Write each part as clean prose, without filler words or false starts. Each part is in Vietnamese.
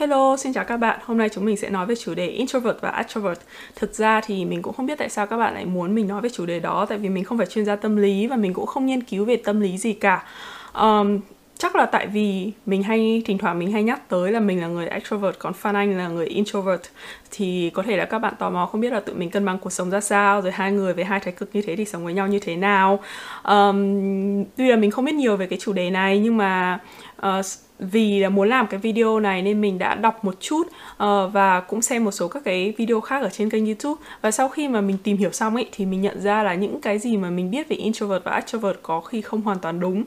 Hello, xin chào các bạn. Hôm nay chúng mình sẽ nói về chủ đề introvert và extrovert. Thực ra thì mình cũng không biết tại sao các bạn lại muốn mình nói về chủ đề đó, tại vì mình không phải chuyên gia tâm lý và mình cũng không nghiên cứu về tâm lý gì cả. Chắc là tại vì thỉnh thoảng mình hay nhắc tới là mình là người extrovert, còn Phan Anh là người introvert. Thì có thể là các bạn tò mò không biết là tụi mình cân bằng cuộc sống ra sao, rồi hai người với hai thái cực như thế thì sống với nhau như thế nào. Tuy là mình không biết nhiều về cái chủ đề này, nhưng mà vì là muốn làm cái video này nên mình đã đọc một chút và cũng xem một số các cái video khác ở trên kênh YouTube. Và sau khi mà mình tìm hiểu xong ấy thì mình nhận ra là những cái gì mà mình biết về introvert và extrovert có khi không hoàn toàn đúng.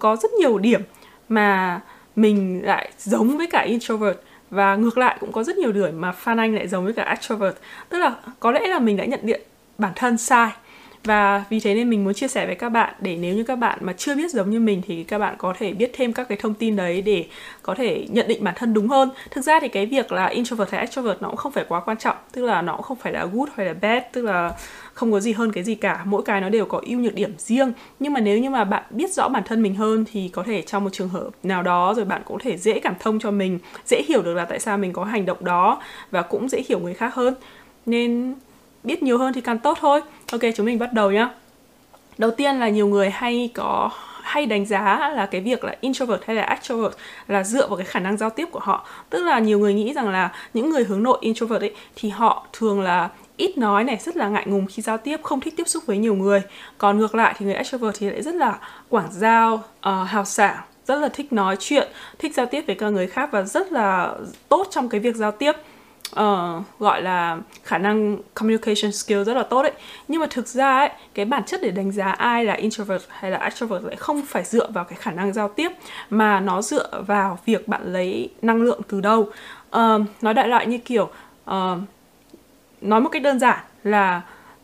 Có rất nhiều điểm mà mình lại giống với cả introvert, và ngược lại cũng có rất nhiều điểm mà Phan Anh lại giống với cả extrovert. Tức là có lẽ là mình đã nhận diện bản thân sai, và vì thế nên mình muốn chia sẻ với các bạn, để nếu như các bạn mà chưa biết giống như mình thì các bạn có thể biết thêm các cái thông tin đấy để có thể nhận định bản thân đúng hơn. Thực ra thì cái việc là introvert hay extrovert nó cũng không phải quá quan trọng, tức là nó cũng không phải là good hay là bad, tức là không có gì hơn cái gì cả. Mỗi cái nó đều có ưu nhược điểm riêng, nhưng mà nếu như mà bạn biết rõ bản thân mình hơn thì có thể trong một trường hợp nào đó rồi bạn cũng có thể dễ cảm thông cho mình, dễ hiểu được là tại sao mình có hành động đó, và cũng dễ hiểu người khác hơn. Nên biết nhiều hơn thì càng tốt thôi. Ok, chúng mình bắt đầu nhá. Đầu tiên là nhiều người hay đánh giá là cái việc là introvert hay là extrovert là dựa vào cái khả năng giao tiếp của họ. Tức là nhiều người nghĩ rằng là những người hướng nội introvert ấy thì họ thường là ít nói này, rất là ngại ngùng khi giao tiếp, không thích tiếp xúc với nhiều người. Còn ngược lại thì người extrovert thì lại rất là quảng giao, hào sảng, rất là thích nói chuyện, thích giao tiếp với cả người khác và rất là tốt trong cái việc giao tiếp. Gọi là khả năng communication skill rất là tốt ấy. Nhưng mà thực ra ấy, cái bản chất để đánh giá ai là introvert hay là extrovert lại không phải dựa vào cái khả năng giao tiếp, mà nó dựa vào việc bạn lấy năng lượng từ đâu. Nói đại loại như kiểu nói một cách đơn giản là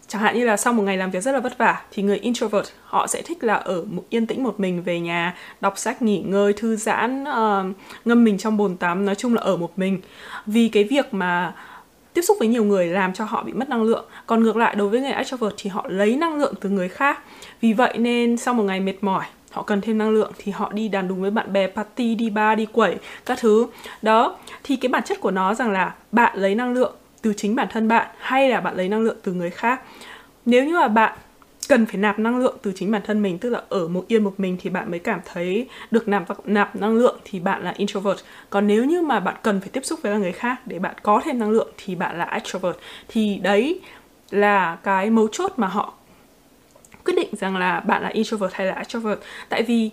chẳng hạn như là sau một ngày làm việc rất là vất vả thì người introvert họ sẽ thích là ở yên tĩnh một mình, về nhà, đọc sách, nghỉ ngơi, thư giãn, ngâm mình trong bồn tắm, nói chung là ở một mình. Vì cái việc mà tiếp xúc với nhiều người làm cho họ bị mất năng lượng. Còn ngược lại đối với người extrovert thì họ lấy năng lượng từ người khác. Vì vậy nên sau một ngày mệt mỏi, họ cần thêm năng lượng thì họ đi đàn đúng với bạn bè, party, đi bar, đi quẩy, các thứ. Đó, thì cái bản chất của nó rằng là bạn lấy năng lượng từ chính bản thân bạn hay là bạn lấy năng lượng từ người khác. Nếu như là bạn cần phải nạp năng lượng từ chính bản thân mình, tức là ở một mình thì bạn mới cảm thấy được nạp năng lượng, thì bạn là introvert. Còn nếu như mà bạn cần phải tiếp xúc với người khác để bạn có thêm năng lượng thì bạn là extrovert. Thì đấy là cái mấu chốt mà họ quyết định rằng là bạn là introvert hay là extrovert. Tại vì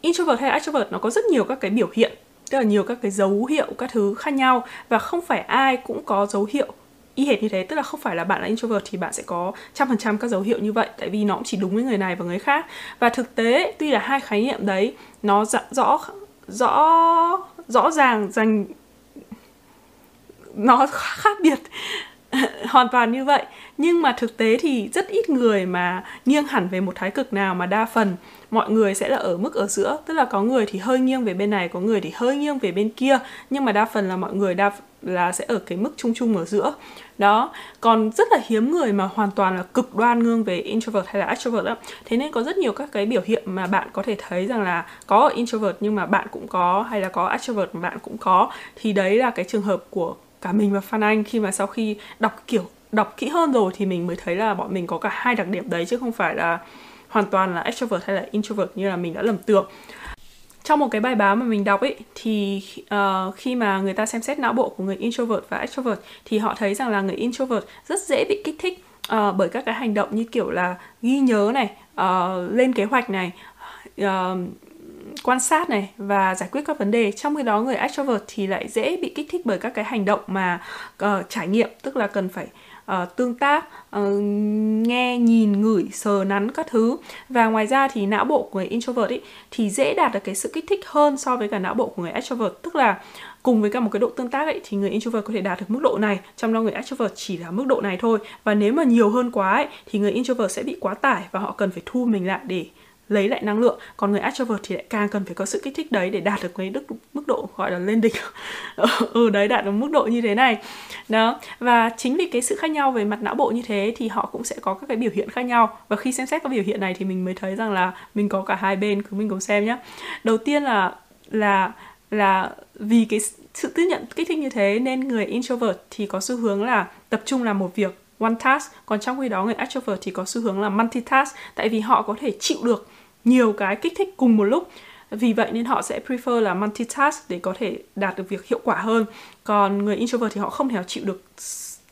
introvert hay extrovert nó có rất nhiều các cái biểu hiện, tức là nhiều các cái dấu hiệu, các thứ khác nhau, và không phải ai cũng có dấu hiệu y hệt như thế. Tức là không phải là bạn là introvert thì bạn sẽ có 100% các dấu hiệu như vậy, tại vì nó cũng chỉ đúng với người này và người khác. Và thực tế tuy là hai khái niệm đấy nó rõ ràng nó khác biệt hoàn toàn như vậy, nhưng mà thực tế thì rất ít người mà nghiêng hẳn về một thái cực nào, mà đa phần mọi người sẽ là ở mức ở giữa. Tức là có người thì hơi nghiêng về bên này, có người thì hơi nghiêng về bên kia, nhưng mà đa phần là mọi người là sẽ ở cái mức chung chung ở giữa. Đó, còn rất là hiếm người mà hoàn toàn là cực đoan nghiêng về introvert hay là extrovert đó. Thế nên có rất nhiều các cái biểu hiện mà bạn có thể thấy rằng là có ở introvert nhưng mà bạn cũng có, hay là có extrovert mà bạn cũng có. Thì đấy là cái trường hợp của cả mình và Phan Anh, khi mà sau khi đọc kỹ hơn rồi thì mình mới thấy là bọn mình có cả hai đặc điểm đấy, chứ không phải là hoàn toàn là extrovert hay là introvert như là mình đã lầm tưởng. Trong một cái bài báo mà mình đọc ấy thì khi mà người ta xem xét não bộ của người introvert và extrovert thì họ thấy rằng là người introvert rất dễ bị kích thích bởi các cái hành động như kiểu là ghi nhớ này, lên kế hoạch này, quan sát này và giải quyết các vấn đề. Trong khi đó người extrovert thì lại dễ bị kích thích bởi các cái hành động mà trải nghiệm, tức là cần phải tương tác, nghe, nhìn, ngửi, sờ, nắn các thứ. Và ngoài ra thì não bộ của người introvert ý, thì dễ đạt được cái sự kích thích hơn so với cả não bộ của người extrovert. Tức là cùng với cả một cái độ tương tác ấy, thì người introvert có thể đạt được mức độ này, trong đó người extrovert chỉ là mức độ này thôi. Và nếu mà nhiều hơn quá ấy, thì người introvert sẽ bị quá tải và họ cần phải thu mình lại để lấy lại năng lượng. Còn người extrovert thì lại càng cần phải có sự kích thích đấy để đạt được cái mức độ gọi là lên đỉnh. Đấy, đạt được mức độ như thế này. Đó. Và chính vì cái sự khác nhau về mặt não bộ như thế thì họ cũng sẽ có các cái biểu hiện khác nhau. Và khi xem xét các biểu hiện này thì mình mới thấy rằng là mình có cả hai bên, cứ mình cùng xem nhé. Đầu tiên là vì cái sự tự nhận kích thích như thế nên người introvert thì có xu hướng là tập trung làm một việc, one task, còn trong khi đó người extrovert thì có xu hướng là multitask, tại vì họ có thể chịu được nhiều cái kích thích cùng một lúc. Vì vậy nên họ sẽ prefer là multitask để có thể đạt được việc hiệu quả hơn. Còn người introvert thì họ không thể chịu được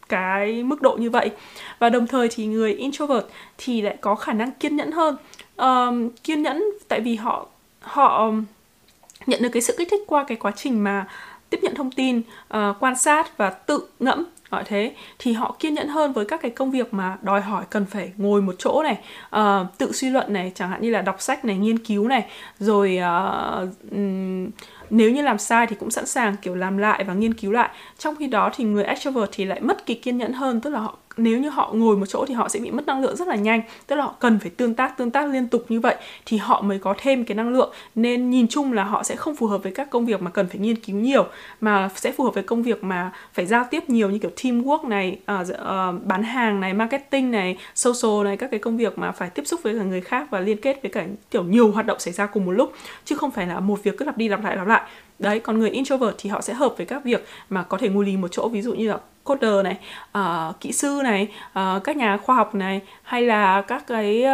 cái mức độ như vậy. Và đồng thời thì người introvert thì lại có khả năng kiên nhẫn hơn. Kiên nhẫn tại vì họ nhận được cái sự kích thích qua cái quá trình mà tiếp nhận thông tin, quan sát và tự ngẫm. Gọi thế thì họ kiên nhẫn hơn với các cái công việc mà đòi hỏi cần phải ngồi một chỗ này, tự suy luận này, chẳng hạn như là đọc sách này, nghiên cứu này, rồi nếu như làm sai thì cũng sẵn sàng kiểu làm lại và nghiên cứu lại. Trong khi đó thì người extrovert thì lại mất cái kiên nhẫn hơn, tức là họ, nếu như họ ngồi một chỗ thì họ sẽ bị mất năng lượng rất là nhanh, tức là họ cần phải tương tác liên tục như vậy thì họ mới có thêm cái năng lượng. Nên nhìn chung là họ sẽ không phù hợp với các công việc mà cần phải nghiên cứu nhiều, mà sẽ phù hợp với công việc mà phải giao tiếp nhiều như kiểu teamwork này, bán hàng này, marketing này, social này, các cái công việc mà phải tiếp xúc với cả người khác và liên kết với cả kiểu nhiều hoạt động xảy ra cùng một lúc, chứ không phải là một việc cứ lặp đi lặp lại đấy. Còn người introvert thì họ sẽ hợp với các việc mà có thể ngồi lì một chỗ, ví dụ như là coder này, kỹ sư này, các nhà khoa học này, hay là các cái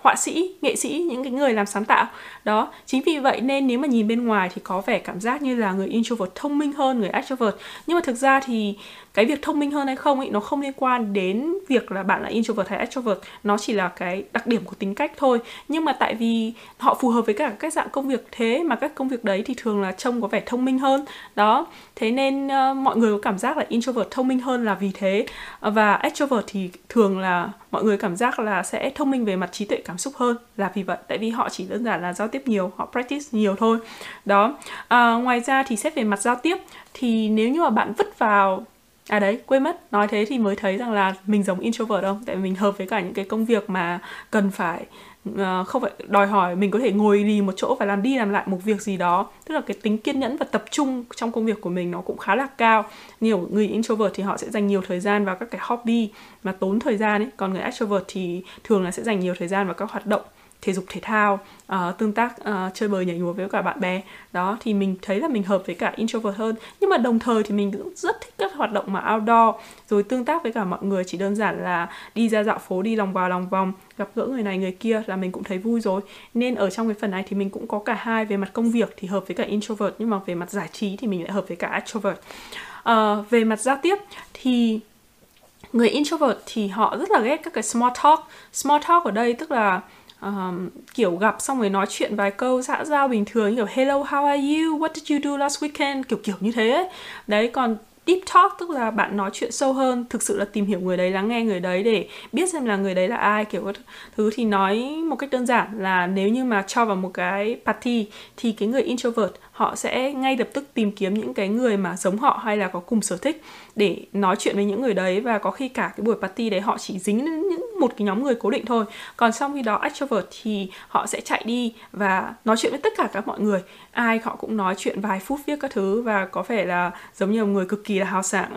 họa sĩ, nghệ sĩ, những cái người làm sáng tạo đó. Chính vì vậy nên nếu mà nhìn bên ngoài thì có vẻ cảm giác như là người introvert thông minh hơn người extrovert, nhưng mà thực ra thì cái việc thông minh hơn hay không ấy, nó không liên quan đến việc là bạn là introvert hay extrovert, nó chỉ là cái đặc điểm của tính cách thôi. Nhưng mà tại vì họ phù hợp với cả các dạng công việc, thế mà các công việc đấy thì thường là trông có vẻ thông minh hơn đó. Thế nên mọi người có cảm giác là introvert thông minh hơn là vì thế, và extrovert thì thường là mọi người cảm giác là sẽ thông minh về mặt trí tuệ cảm xúc hơn là vì vậy, tại vì họ chỉ đơn giản là giao tiếp nhiều, họ practice nhiều thôi đó. Ngoài ra thì xét về mặt giao tiếp thì nếu như mà bạn vứt vào quên mất, nói thế thì mới thấy rằng là mình giống introvert không? Tại vì mình hợp với cả những cái công việc mà cần phải, không phải đòi hỏi mình có thể ngồi lì một chỗ và làm đi làm lại một việc gì đó. Tức là cái tính kiên nhẫn và tập trung trong công việc của mình nó cũng khá là cao. Nhiều người introvert thì họ sẽ dành nhiều thời gian vào các cái hobby mà tốn thời gian ấy. Còn người extrovert thì thường là sẽ dành nhiều thời gian vào các hoạt động thể dục thể thao, tương tác, chơi bời nhảy múa với cả bạn bè. Đó thì mình thấy là mình hợp với cả introvert hơn. Nhưng mà đồng thời thì mình cũng rất thích các hoạt động mà outdoor, rồi tương tác với cả mọi người, chỉ đơn giản là đi ra dạo phố, đi lòng vào lòng vòng, gặp gỡ người này người kia là mình cũng thấy vui rồi. Nên ở trong cái phần này thì mình cũng có cả hai, về mặt công việc thì hợp với cả introvert, nhưng mà về mặt giải trí thì mình lại hợp với cả extrovert. Về mặt giao tiếp thì người introvert thì họ rất là ghét các cái small talk. Small talk ở đây tức là kiểu gặp xong rồi nói chuyện vài câu xã giao bình thường, kiểu hello, how are you, what did you do last weekend, kiểu như thế ấy. Đấy, còn deep talk tức là bạn nói chuyện sâu hơn, thực sự là tìm hiểu người đấy, lắng nghe người đấy để biết xem là người đấy là ai, kiểu các thứ. Thì nói một cách đơn giản là nếu như mà cho vào một cái party thì cái người introvert họ sẽ ngay lập tức tìm kiếm những cái người mà giống họ hay là có cùng sở thích để nói chuyện với những người đấy, và có khi cả cái buổi party đấy họ chỉ dính đến một cái nhóm người cố định thôi. Còn trong khi đó extrovert thì họ sẽ chạy đi và nói chuyện với tất cả các mọi người, ai họ cũng nói chuyện vài phút viết các thứ, và có vẻ là giống như một người cực kỳ là hào sảng,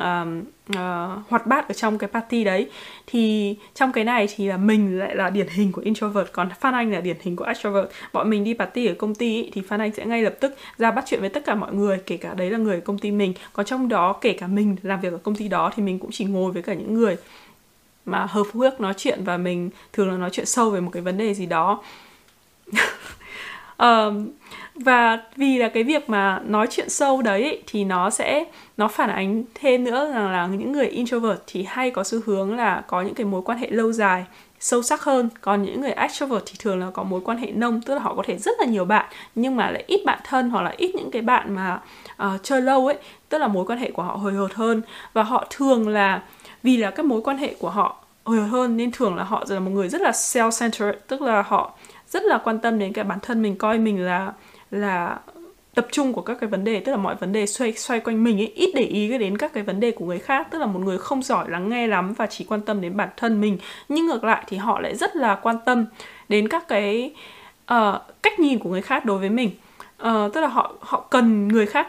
hoạt bát ở trong cái party đấy. Thì trong cái này thì là mình lại là điển hình của introvert, còn Phan Anh là điển hình của extrovert. Bọn mình đi party ở công ty ý, thì Phan Anh sẽ ngay lập tức ra bắt chuyện với tất cả mọi người, kể cả đấy là người ở công ty mình. Còn trong đó kể cả mình làm việc ở công ty đó thì mình cũng chỉ ngồi với cả những người mà hợp huyết nói chuyện, và mình thường là nói chuyện sâu về một cái vấn đề gì đó. Và vì là cái việc mà nói chuyện sâu đấy ấy, thì nó phản ánh thêm nữa rằng là những người introvert thì hay có xu hướng là có những cái mối quan hệ lâu dài, sâu sắc hơn. Còn những người extrovert thì thường là có mối quan hệ nông, tức là họ có thể rất là nhiều bạn nhưng mà lại ít bạn thân, hoặc là ít những cái bạn mà chơi lâu ấy, tức là mối quan hệ của họ hời hợt hơn. Và họ thường là vì là các mối quan hệ của họ hời hợt hơn nên thường là họ là một người rất là self-centered, tức là họ rất là quan tâm đến cái bản thân mình, coi mình là tập trung của các cái vấn đề, tức là mọi vấn đề xoay quanh mình ấy, ít để ý đến các cái vấn đề của người khác, tức là một người không giỏi lắng nghe lắm và chỉ quan tâm đến bản thân mình. Nhưng ngược lại thì họ lại rất là quan tâm đến các cái cách nhìn của người khác đối với mình, tức là họ cần người khác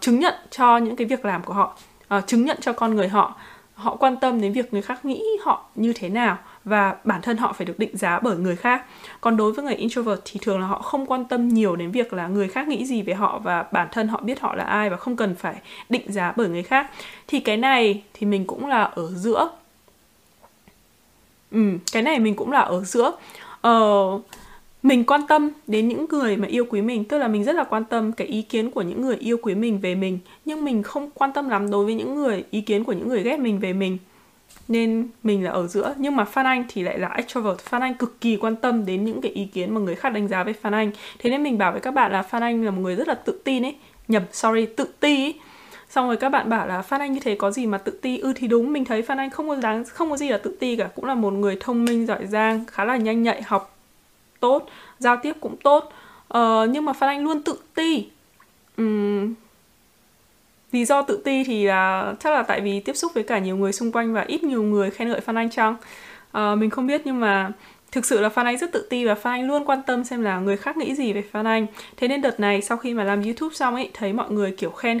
chứng nhận cho những cái việc làm của họ, chứng nhận cho con người họ, họ quan tâm đến việc người khác nghĩ họ như thế nào và bản thân họ phải được định giá bởi người khác. Còn đối với người introvert thì thường là họ không quan tâm nhiều đến việc là người khác nghĩ gì về họ, và bản thân họ biết họ là ai và không cần phải định giá bởi người khác. Thì cái này thì mình cũng là ở giữa. Mình quan tâm đến những người mà yêu quý mình, tức là mình rất là quan tâm cái ý kiến của những người yêu quý mình về mình, nhưng mình không quan tâm lắm đối với những người ý kiến của những người ghét mình về mình. Nên mình là ở giữa. Nhưng mà Phan Anh thì lại là extrovert. Phan Anh cực kỳ quan tâm đến những cái ý kiến mà người khác đánh giá về Phan Anh. Thế nên mình bảo với các bạn là Phan Anh là một người rất là tự ti. Xong rồi các bạn bảo là Phan Anh như thế có gì mà tự ti? Thì đúng, mình thấy Phan Anh không có gì là tự ti cả. Cũng là một người thông minh, giỏi giang, khá là nhanh nhạy, học tốt, giao tiếp cũng tốt. Nhưng mà Phan Anh luôn tự ti. Lý do tự ti thì là chắc là tại vì tiếp xúc với cả nhiều người xung quanh và ít nhiều người khen ngợi Phan Anh chăng? Mình không biết, nhưng mà thực sự là Phan Anh rất tự ti và Phan Anh luôn quan tâm xem là người khác nghĩ gì về Phan Anh. Thế nên đợt này sau khi mà làm YouTube xong ấy, thấy mọi người kiểu khen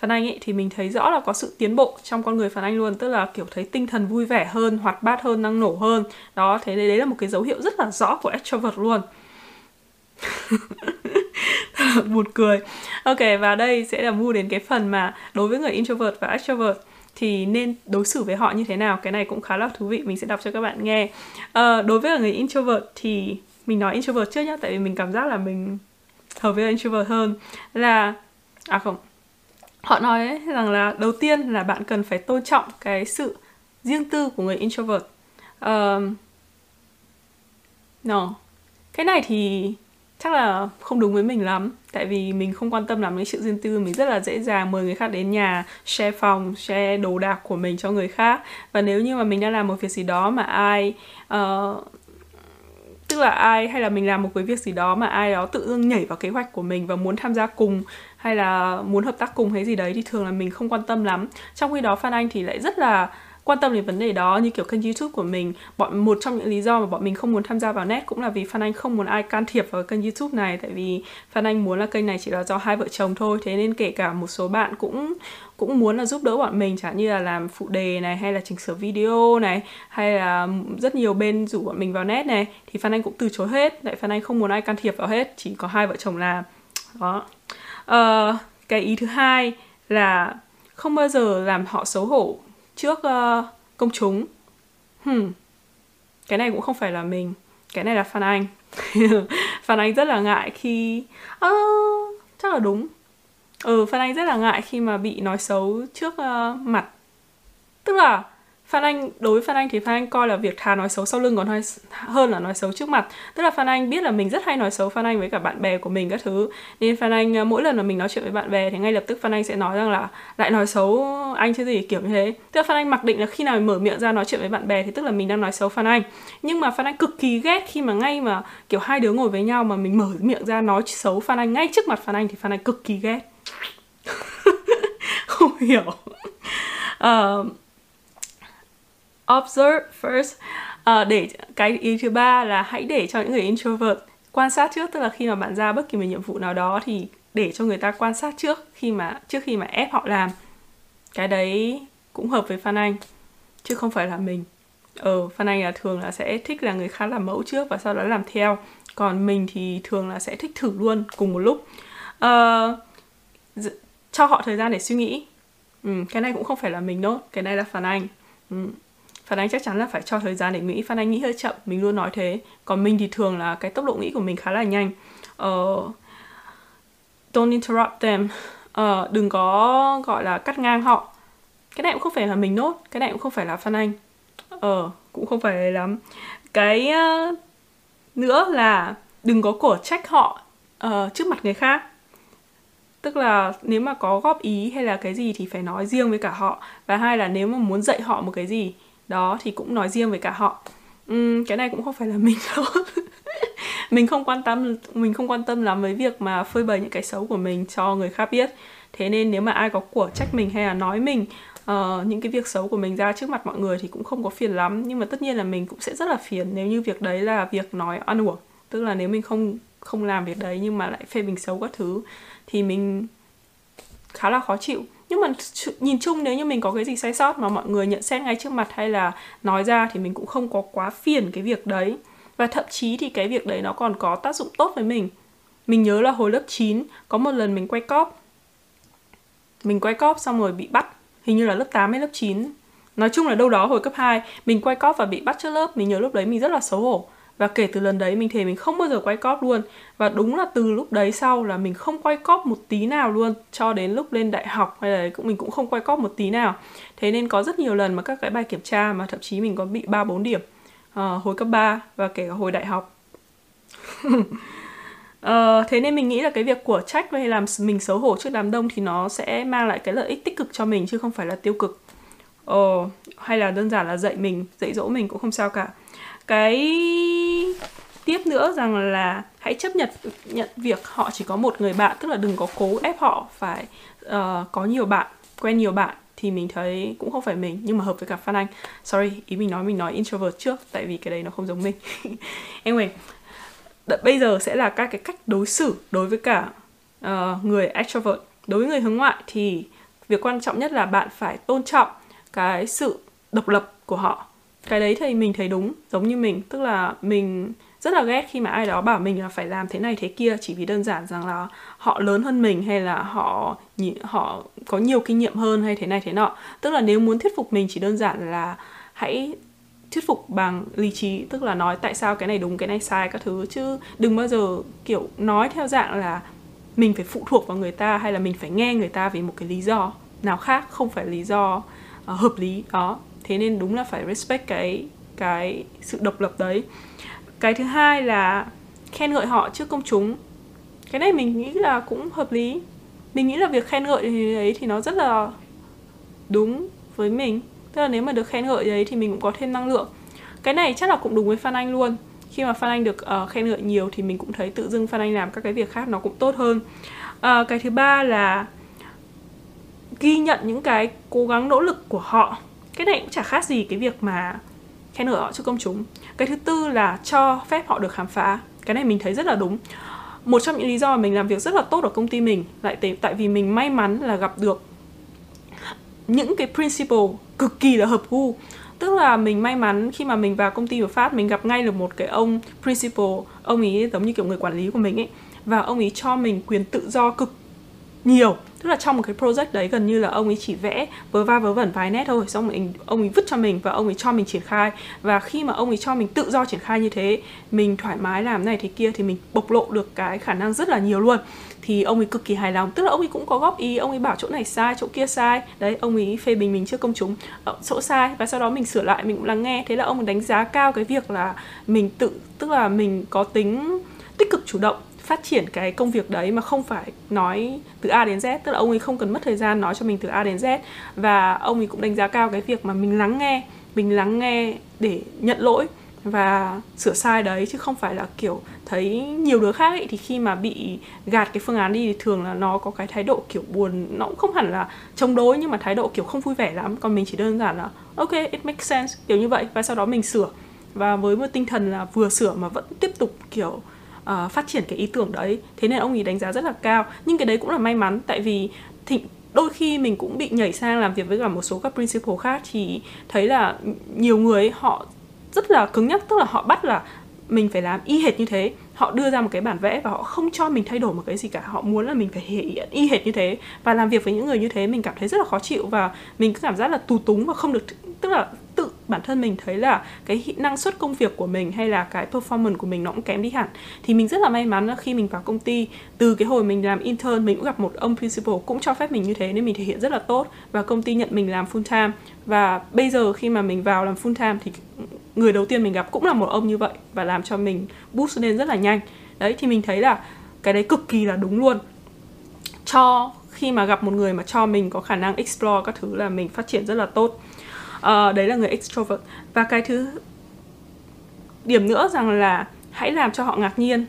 Phan Anh ấy, thì mình thấy rõ là có sự tiến bộ trong con người Phan Anh luôn. Tức là kiểu thấy tinh thần vui vẻ hơn, hoạt bát hơn, năng nổ hơn. Đó, thế đấy là một cái dấu hiệu rất là rõ của extrovert luôn. Buồn cười. Ok, và đây sẽ là move đến cái phần mà đối với người introvert và extrovert thì nên đối xử với họ như thế nào. Cái này cũng khá là thú vị, mình sẽ đọc cho các bạn nghe. Đối với người introvert thì mình nói introvert trước nhá, tại vì mình cảm giác là mình hợp với introvert hơn. Là họ nói ấy, rằng là đầu tiên là bạn cần phải tôn trọng cái sự riêng tư của người introvert. Cái này thì chắc là không đúng với mình lắm, tại vì mình không quan tâm lắm đến sự riêng tư. Mình rất là dễ dàng mời người khác đến nhà, share phòng, share đồ đạc của mình cho người khác. Và nếu như mà mình đang làm một việc gì đó mà ai mình làm một cái việc gì đó mà ai đó tự dưng nhảy vào kế hoạch của mình và muốn tham gia cùng hay là muốn hợp tác cùng hay gì đấy, thì thường là mình không quan tâm lắm. Trong khi đó Phan Anh thì lại rất là quan tâm đến vấn đề đó. Như kiểu kênh YouTube của mình, một trong những lý do mà bọn mình không muốn tham gia vào net cũng là vì Phan Anh không muốn ai can thiệp vào kênh YouTube này, tại vì Phan Anh muốn là kênh này chỉ là do hai vợ chồng thôi. Thế nên kể cả một số bạn cũng muốn là giúp đỡ bọn mình, chẳng như là làm phụ đề này, hay là chỉnh sửa video này, hay là rất nhiều bên rủ bọn mình vào net này, thì Phan Anh cũng từ chối hết. Tại Phan Anh không muốn ai can thiệp vào hết, chỉ có hai vợ chồng làm đó. Cái ý thứ hai là không bao giờ làm họ xấu hổ trước công chúng. Cái này cũng không phải là mình, cái này là Phan Anh. Phan Anh rất là ngại khi Phan Anh rất là ngại khi mà bị nói xấu trước mặt. Tức là đối với Phan Anh thì Phan Anh coi là việc thà nói xấu sau lưng còn hơn là nói xấu trước mặt. Tức là Phan Anh biết là mình rất hay nói xấu Phan Anh với cả bạn bè của mình các thứ, nên Phan Anh mỗi lần mà mình nói chuyện với bạn bè thì ngay lập tức Phan Anh sẽ nói rằng là lại nói xấu anh chứ gì, kiểu như thế. Tức là Phan Anh mặc định là khi nào mình mở miệng ra nói chuyện với bạn bè thì tức là mình đang nói xấu Phan Anh. Nhưng mà Phan Anh cực kỳ ghét khi mà ngay mà kiểu hai đứa ngồi với nhau mà mình mở miệng ra nói xấu Phan Anh ngay trước mặt Phan Anh, thì Phan Anh cực kỳ ghét. Không hiểu. Observe first. Cái ý thứ ba là hãy để cho những người introvert quan sát trước. Tức là khi mà bạn ra bất kỳ một nhiệm vụ nào đó thì để cho người ta quan sát trước khi mà ép họ làm. Cái đấy cũng hợp với Phan Anh chứ không phải là mình. Phan Anh là thường là sẽ thích là người khác làm mẫu trước và sau đó làm theo, còn mình thì thường là sẽ thích thử luôn cùng một lúc. Cho họ thời gian để suy nghĩ. Cái này cũng không phải là mình đâu, cái này là Phan Anh. Phan Anh chắc chắn là phải cho thời gian để nghĩ. Phan Anh nghĩ hơi chậm, mình luôn nói thế. Còn mình thì thường là cái tốc độ nghĩ của mình khá là nhanh. Don't interrupt them. Đừng có gọi là cắt ngang họ. Cái này cũng không phải là mình nốt, cái này cũng không phải là Phan Anh. Cũng không phải lắm. Cái nữa là đừng có cổ trách họ trước mặt người khác. Tức là nếu mà có góp ý hay là cái gì thì phải nói riêng với cả họ. Và hai là nếu mà muốn dạy họ một cái gì đó thì cũng nói riêng với cả họ. Cái này cũng không phải là mình đâu. Mình không quan tâm lắm với việc mà phơi bày những cái xấu của mình cho người khác biết. Thế nên nếu mà ai có của trách mình hay là nói mình những cái việc xấu của mình ra trước mặt mọi người thì cũng không có phiền lắm. Nhưng mà tất nhiên là mình cũng sẽ rất là phiền nếu như việc đấy là việc nói oan uổng. Tức là nếu mình không làm việc đấy nhưng mà lại phê bình xấu các thứ thì mình khá là khó chịu. Nhưng mà nhìn chung nếu như mình có cái gì sai sót mà mọi người nhận xét ngay trước mặt hay là nói ra thì mình cũng không có quá phiền cái việc đấy. Và thậm chí thì cái việc đấy nó còn có tác dụng tốt với mình. Mình nhớ là hồi lớp 9 có một lần mình quay cóp. Mình quay cóp xong rồi bị bắt. Hình như là lớp 8 hay lớp 9. Nói chung là đâu đó hồi cấp 2 mình quay cóp và bị bắt trước lớp. Mình nhớ lúc đấy mình rất là xấu hổ. Và kể từ lần đấy mình thề mình không bao giờ quay cóp luôn. Và đúng là từ lúc đấy sau là mình không quay cóp một tí nào luôn. Cho đến lúc lên đại học hay là mình cũng không quay cóp một tí nào. Thế nên có rất nhiều lần mà các cái bài kiểm tra mà thậm chí mình có bị 3-4 điểm hồi cấp 3 và kể cả hồi đại học. Thế nên mình nghĩ là cái việc của trách hay làm mình xấu hổ trước đám đông thì nó sẽ mang lại cái lợi ích tích cực cho mình chứ không phải là tiêu cực. Hay là đơn giản là dạy dỗ mình cũng không sao cả. Cái tiếp nữa rằng là hãy chấp nhận việc họ chỉ có một người bạn, tức là đừng có cố ép họ phải có nhiều bạn, quen nhiều bạn. Thì mình thấy cũng không phải mình, nhưng mà hợp với cả Phan Anh. Sorry, ý mình nói introvert trước, tại vì cái đấy nó không giống mình. Anyway, bây giờ sẽ là các cái cách đối xử đối với cả người extrovert. Đối với người hướng ngoại thì việc quan trọng nhất là bạn phải tôn trọng cái sự độc lập của họ. Cái đấy thì mình thấy đúng, giống như mình. Tức là mình rất là ghét khi mà ai đó bảo mình là phải làm thế này thế kia chỉ vì đơn giản rằng là họ lớn hơn mình hay là họ có nhiều kinh nghiệm hơn hay thế này thế nọ. Tức là nếu muốn thuyết phục mình chỉ đơn giản là hãy thuyết phục bằng lý trí, tức là nói tại sao cái này đúng, cái này sai các thứ, chứ đừng bao giờ kiểu nói theo dạng là mình phải phụ thuộc vào người ta hay là mình phải nghe người ta vì một cái lý do nào khác, không phải lý do hợp lý đó. Thế nên đúng là phải respect cái sự độc lập đấy. Cái thứ hai là khen ngợi họ trước công chúng. Cái này mình nghĩ là cũng hợp lý. Mình nghĩ là việc khen ngợi đấy thì nó rất là đúng với mình. Tức là nếu mà được khen ngợi đấy thì mình cũng có thêm năng lượng. Cái này chắc là cũng đúng với Phan Anh luôn. Khi mà Phan Anh được khen ngợi nhiều thì mình cũng thấy tự dưng Phan Anh làm các cái việc khác nó cũng tốt hơn. Cái thứ ba là ghi nhận những cái cố gắng nỗ lực của họ. Cái này cũng chả khác gì cái việc mà khen ngợi họ trước công chúng. Cái thứ tư là cho phép họ được khám phá. Cái này mình thấy rất là đúng. Một trong những lý do mình làm việc rất là tốt ở công ty mình tại vì mình may mắn là gặp được những cái principle cực kỳ là hợp gu. Tức là mình may mắn khi mà mình vào công ty của Phát, mình gặp ngay được một cái ông principle. Ông ấy giống như kiểu người quản lý của mình ấy. Và ông ấy cho mình quyền tự do cực nhiều. Tức là trong một cái project đấy gần như là ông ấy chỉ vẽ vớ va vớ vẩn vài nét thôi, xong ông ấy vứt cho mình và ông ấy cho mình triển khai. Và khi mà ông ấy cho mình tự do triển khai như thế, mình thoải mái làm này thế kia thì mình bộc lộ được cái khả năng rất là nhiều luôn. Thì ông ấy cực kỳ hài lòng. Tức là ông ấy cũng có góp ý, ông ấy bảo chỗ này sai, chỗ kia sai. Đấy, ông ấy phê bình mình trước công chúng chỗ sai và sau đó mình sửa lại, mình cũng lắng nghe. Thế là ông ấy đánh giá cao cái việc là mình tức là mình có tính tích cực chủ động phát triển cái công việc đấy mà không phải nói từ A đến Z. Tức là ông ấy không cần mất thời gian nói cho mình từ A đến Z. Và ông ấy cũng đánh giá cao cái việc mà mình lắng nghe. Mình lắng nghe để nhận lỗi và sửa sai đấy, chứ không phải là kiểu thấy nhiều đứa khác ấy, thì khi mà bị gạt cái phương án đi thì thường là nó có cái thái độ kiểu buồn. Nó cũng không hẳn là chống đối nhưng mà thái độ kiểu không vui vẻ lắm. Còn mình chỉ đơn giản là ok, it makes sense, kiểu như vậy. Và sau đó mình sửa. Và với một tinh thần là vừa sửa mà vẫn tiếp tục kiểu phát triển cái ý tưởng đấy. Thế nên ông ấy đánh giá rất là cao. Nhưng cái đấy cũng là may mắn. Tại vì đôi khi mình cũng bị nhảy sang làm việc với cả một số các principal khác, thì thấy là nhiều người họ rất là cứng nhắc. Tức là họ bắt là mình phải làm y hệt như thế. Họ đưa ra một cái bản vẽ và họ không cho mình thay đổi một cái gì cả. Họ muốn là mình phải hiện y hệt như thế. Và làm việc với những người như thế mình cảm thấy rất là khó chịu. Và mình cứ cảm giác là tù túng và không được. Tức là tự bản thân mình thấy là cái năng suất công việc của mình hay là cái performance của mình nó cũng kém đi hẳn. Thì mình rất là may mắn là khi mình vào công ty, từ cái hồi mình làm intern, mình cũng gặp một ông principal cũng cho phép mình như thế, nên mình thể hiện rất là tốt. Và công ty nhận mình làm full time. Và bây giờ khi mà mình vào làm full time thì người đầu tiên mình gặp cũng là một ông như vậy, và làm cho mình boost lên rất là nhanh. Đấy, thì mình thấy là cái đấy cực kỳ là đúng luôn. Khi mà gặp một người mà cho mình có khả năng explore các thứ là mình phát triển rất là tốt. Đấy là người extrovert. Và cái thứ điểm nữa rằng là hãy làm cho họ ngạc nhiên.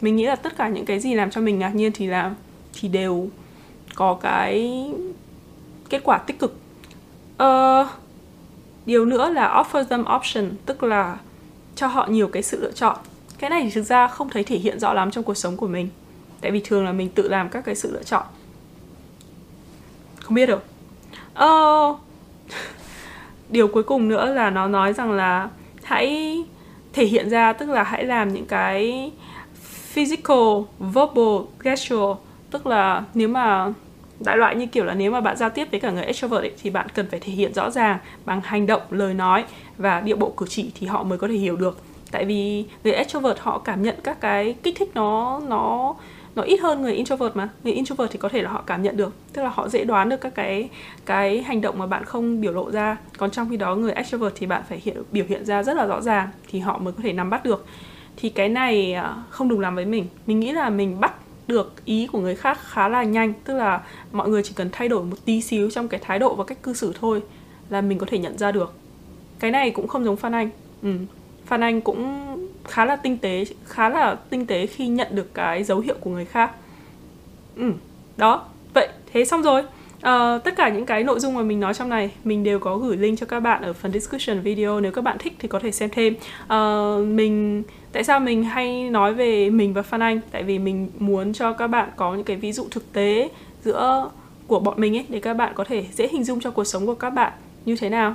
Mình nghĩ là tất cả những cái gì làm cho mình ngạc nhiên thì đều có cái kết quả tích cực. Điều nữa là offer them option, tức là cho họ nhiều cái sự lựa chọn. Cái này thì thực ra không thấy thể hiện rõ lắm trong cuộc sống của mình, tại vì thường là mình tự làm các cái sự lựa chọn. không biết được. Điều cuối cùng nữa là nó nói rằng là hãy thể hiện ra, tức là hãy làm những cái physical, verbal, gesture. Tức là nếu mà đại loại như kiểu là nếu mà bạn giao tiếp với cả người extrovert ấy, thì bạn cần phải thể hiện rõ ràng bằng hành động, lời nói và điệu bộ cử chỉ thì họ mới có thể hiểu được. Tại vì người extrovert họ cảm nhận các cái kích thích nó ít hơn người introvert mà. Người introvert thì có thể là họ cảm nhận được, tức là họ dễ đoán được các cái hành động mà bạn không biểu lộ ra. Còn trong khi đó người extrovert thì bạn phải biểu hiện ra rất là rõ ràng thì họ mới có thể nắm bắt được. Thì cái này không đúng lắm với mình. Mình nghĩ là mình bắt được ý của người khác khá là nhanh, tức là mọi người chỉ cần thay đổi một tí xíu trong cái thái độ và cách cư xử thôi là mình có thể nhận ra được. Cái này cũng không giống Phan Anh. Phan Anh cũng khá là tinh tế khi nhận được cái dấu hiệu của người khác. Đó, vậy thế xong rồi. Tất cả những cái nội dung mà mình nói trong này mình đều có gửi link cho các bạn ở phần description video. Nếu các bạn thích thì có thể xem thêm. Tại sao mình hay nói về mình và Phan Anh? Tại vì mình muốn cho các bạn có những cái ví dụ thực tế giữa của bọn mình ấy, để các bạn có thể dễ hình dung cho cuộc sống của các bạn như thế nào.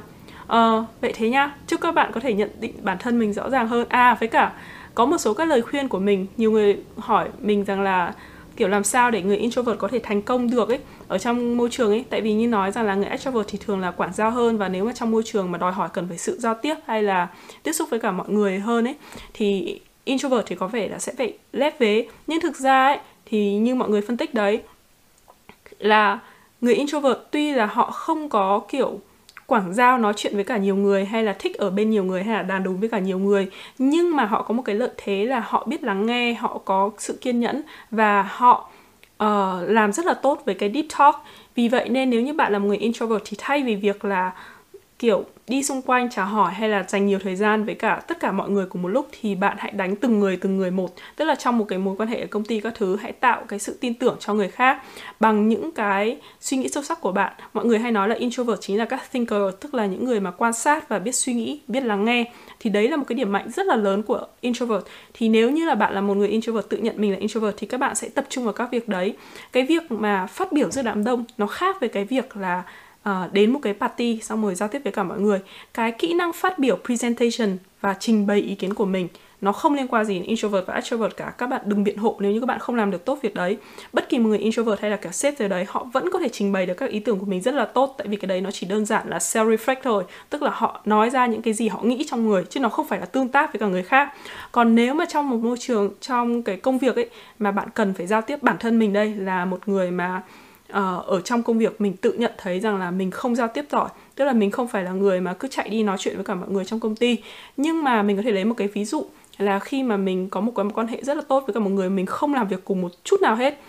Vậy thế nhá, chúc các bạn có thể nhận định bản thân mình rõ ràng hơn. Với cả có một số các lời khuyên của mình. Nhiều người hỏi mình rằng là kiểu làm sao để người introvert có thể thành công được ấy ở trong môi trường ấy. Tại vì như nói rằng là người extrovert thì thường là quản giao hơn, và nếu mà trong môi trường mà đòi hỏi cần phải sự giao tiếp hay là tiếp xúc với cả mọi người hơn ấy, thì introvert thì có vẻ là sẽ phải lép vế. Nhưng thực ra ấy, thì như mọi người phân tích đấy, là người introvert tuy là họ không có kiểu quảng giao nói chuyện với cả nhiều người, hay là thích ở bên nhiều người, hay là đàn đúng với cả nhiều người, nhưng mà họ có một cái lợi thế là họ biết lắng nghe, họ có sự kiên nhẫn và họ làm rất là tốt với cái deep talk. Vì vậy nên nếu như bạn là một người introvert thì thay vì việc là kiểu đi xung quanh chào hỏi hay là dành nhiều thời gian với cả tất cả mọi người cùng một lúc, thì bạn hãy đánh từng người một. Tức là trong một cái mối quan hệ ở công ty các thứ, hãy tạo cái sự tin tưởng cho người khác bằng những cái suy nghĩ sâu sắc của bạn. Mọi người hay nói là introvert chính là các thinker, tức là những người mà quan sát và biết suy nghĩ, biết lắng nghe. Thì đấy là một cái điểm mạnh rất là lớn của introvert. Thì nếu như là bạn là một người introvert, tự nhận mình là introvert, thì các bạn sẽ tập trung vào các việc đấy. Cái việc mà phát biểu giữa đám đông nó khác với cái việc là đến một cái party xong rồi giao tiếp với cả mọi người. Cái kỹ năng phát biểu presentation và trình bày ý kiến của mình nó không liên quan gì đến introvert và extrovert cả. Các bạn đừng biện hộ nếu như các bạn không làm được tốt việc đấy. Bất kỳ một người introvert hay là cả sếp rồi đấy, họ vẫn có thể trình bày được các ý tưởng của mình rất là tốt. Tại vì cái đấy nó chỉ đơn giản là self-reflect thôi. Tức là họ nói ra những cái gì họ nghĩ trong người, chứ nó không phải là tương tác với cả người khác. Còn nếu mà trong một môi trường, trong cái công việc ấy, mà bạn cần phải giao tiếp, bản thân mình đây là một người mà ở trong công việc mình tự nhận thấy rằng là mình không giao tiếp giỏi. Tức là mình không phải là người mà cứ chạy đi nói chuyện với cả mọi người trong công ty. Nhưng mà mình có thể lấy một cái ví dụ là khi mà mình có một cái quan hệ rất là tốt với cả một người, mình không làm việc cùng một chút nào hết.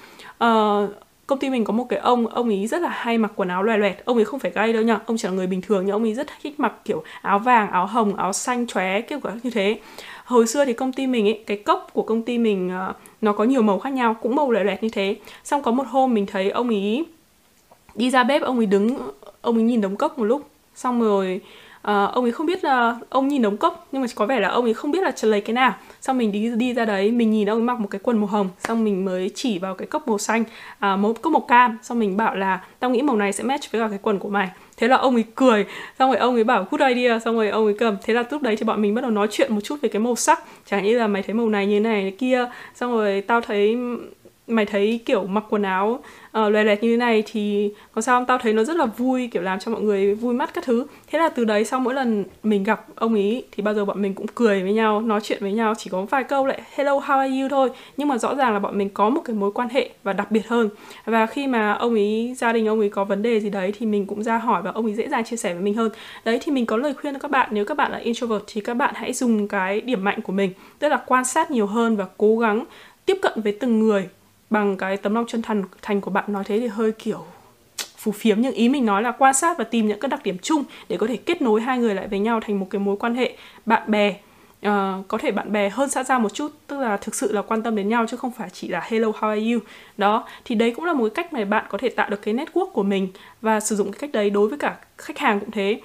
Công ty mình có một cái ông ấy rất là hay mặc quần áo loè loẹt. Ông ấy không phải gay đâu nha, ông chỉ là người bình thường, nhưng ông ấy rất thích mặc kiểu áo vàng, áo hồng, áo xanh chóe kiểu như thế. Hồi xưa thì công ty mình ấy, cái cốc của công ty mình nó có nhiều màu khác nhau, cũng màu loẹt loẹt như thế. Xong có một hôm mình thấy ông ấy đi ra bếp, ông ấy nhìn đống cốc một lúc. Xong rồi ông ấy không biết là ông nhìn đống cốc, nhưng mà có vẻ là ông ấy không biết là lấy cái nào. Xong mình đi ra đấy, mình nhìn ông ấy mặc một cái quần màu hồng, xong mình mới chỉ vào cái cốc màu xanh, cốc màu cam. Xong mình bảo là tao nghĩ màu này sẽ match với cả cái quần của mày. Thế là ông ấy cười, xong rồi ông ấy bảo good idea, xong rồi ông ấy cầm. Thế là lúc đấy thì bọn mình bắt đầu nói chuyện một chút về cái màu sắc. Chẳng hạn như là mày thấy màu này như thế này, thế kia. Xong rồi tao thấy mày thấy kiểu mặc quần áo loè loẹt như thế này thì có sao không? Tao thấy nó rất là vui, kiểu làm cho mọi người vui mắt các thứ. Thế là từ đấy sau mỗi lần mình gặp ông ý thì bao giờ bọn mình cũng cười với nhau, nói chuyện với nhau, chỉ có vài câu lại hello how are you thôi. Nhưng mà rõ ràng là bọn mình có một cái mối quan hệ và đặc biệt hơn. Và khi mà ông ý, gia đình ông ý có vấn đề gì đấy thì mình cũng ra hỏi và ông ý dễ dàng chia sẻ với mình hơn. Đấy, thì mình có lời khuyên cho các bạn, nếu các bạn là introvert thì các bạn hãy dùng cái điểm mạnh của mình, tức là quan sát nhiều hơn và cố gắng tiếp cận với từng người bằng cái tấm lòng chân thành của bạn. Nói thế thì hơi kiểu phù phiếm, nhưng ý mình nói là quan sát và tìm những cái đặc điểm chung để có thể kết nối hai người lại với nhau thành một cái mối quan hệ bạn bè, có thể bạn bè hơn xã giao một chút, tức là thực sự là quan tâm đến nhau chứ không phải chỉ là hello how are you. Đó, thì đấy cũng là một cái cách mà bạn có thể tạo được cái network của mình và sử dụng cái cách đấy đối với cả khách hàng cũng thế.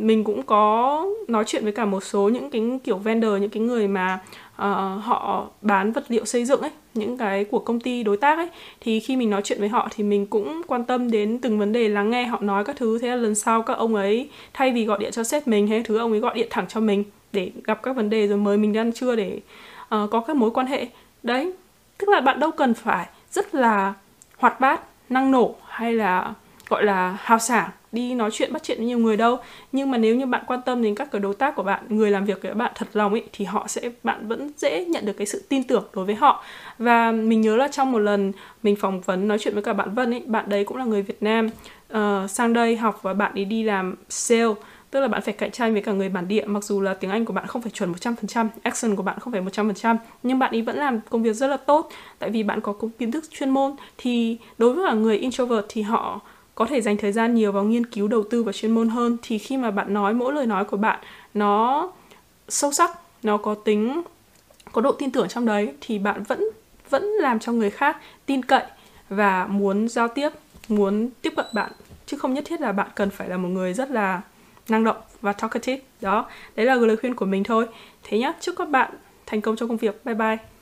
Mình cũng có nói chuyện với cả một số những cái kiểu vendor, những cái người mà họ bán vật liệu xây dựng ấy, những cái của công ty đối tác ấy, thì khi mình nói chuyện với họ thì mình cũng quan tâm đến từng vấn đề, lắng nghe họ nói các thứ. Thế là lần sau các ông ấy thay vì gọi điện cho sếp mình hay thứ, ông ấy gọi điện thẳng cho mình để gặp các vấn đề rồi mời mình đi ăn trưa để có các mối quan hệ. Đấy, tức là bạn đâu cần phải rất là hoạt bát, năng nổ hay là gọi là hào sảng đi nói chuyện bắt chuyện với nhiều người đâu. Nhưng mà nếu như bạn quan tâm đến các cái đối tác của bạn, người làm việc với bạn thật lòng ấy, thì bạn vẫn dễ nhận được cái sự tin tưởng đối với họ. Và mình nhớ là trong một lần mình phỏng vấn nói chuyện với cả bạn Vân ấy, bạn đấy cũng là người Việt Nam sang đây học và bạn ấy đi làm sale, tức là bạn phải cạnh tranh với cả người bản địa, mặc dù là tiếng Anh của bạn không phải chuẩn 100%, accent của bạn không phải 100%, nhưng bạn ấy vẫn làm công việc rất là tốt, tại vì bạn có kiến thức chuyên môn. Thì đối với cả người introvert thì họ có thể dành thời gian nhiều vào nghiên cứu, đầu tư và chuyên môn hơn. Thì khi mà bạn nói, mỗi lời nói của bạn nó sâu sắc, nó có tính, có độ tin tưởng trong đấy, thì bạn vẫn làm cho người khác tin cậy và muốn giao tiếp, muốn tiếp cận bạn, chứ không nhất thiết là bạn cần phải là một người rất là năng động và talkative. Đó, đấy là lời khuyên của mình thôi. Thế nhá, chúc các bạn thành công trong công việc. Bye bye.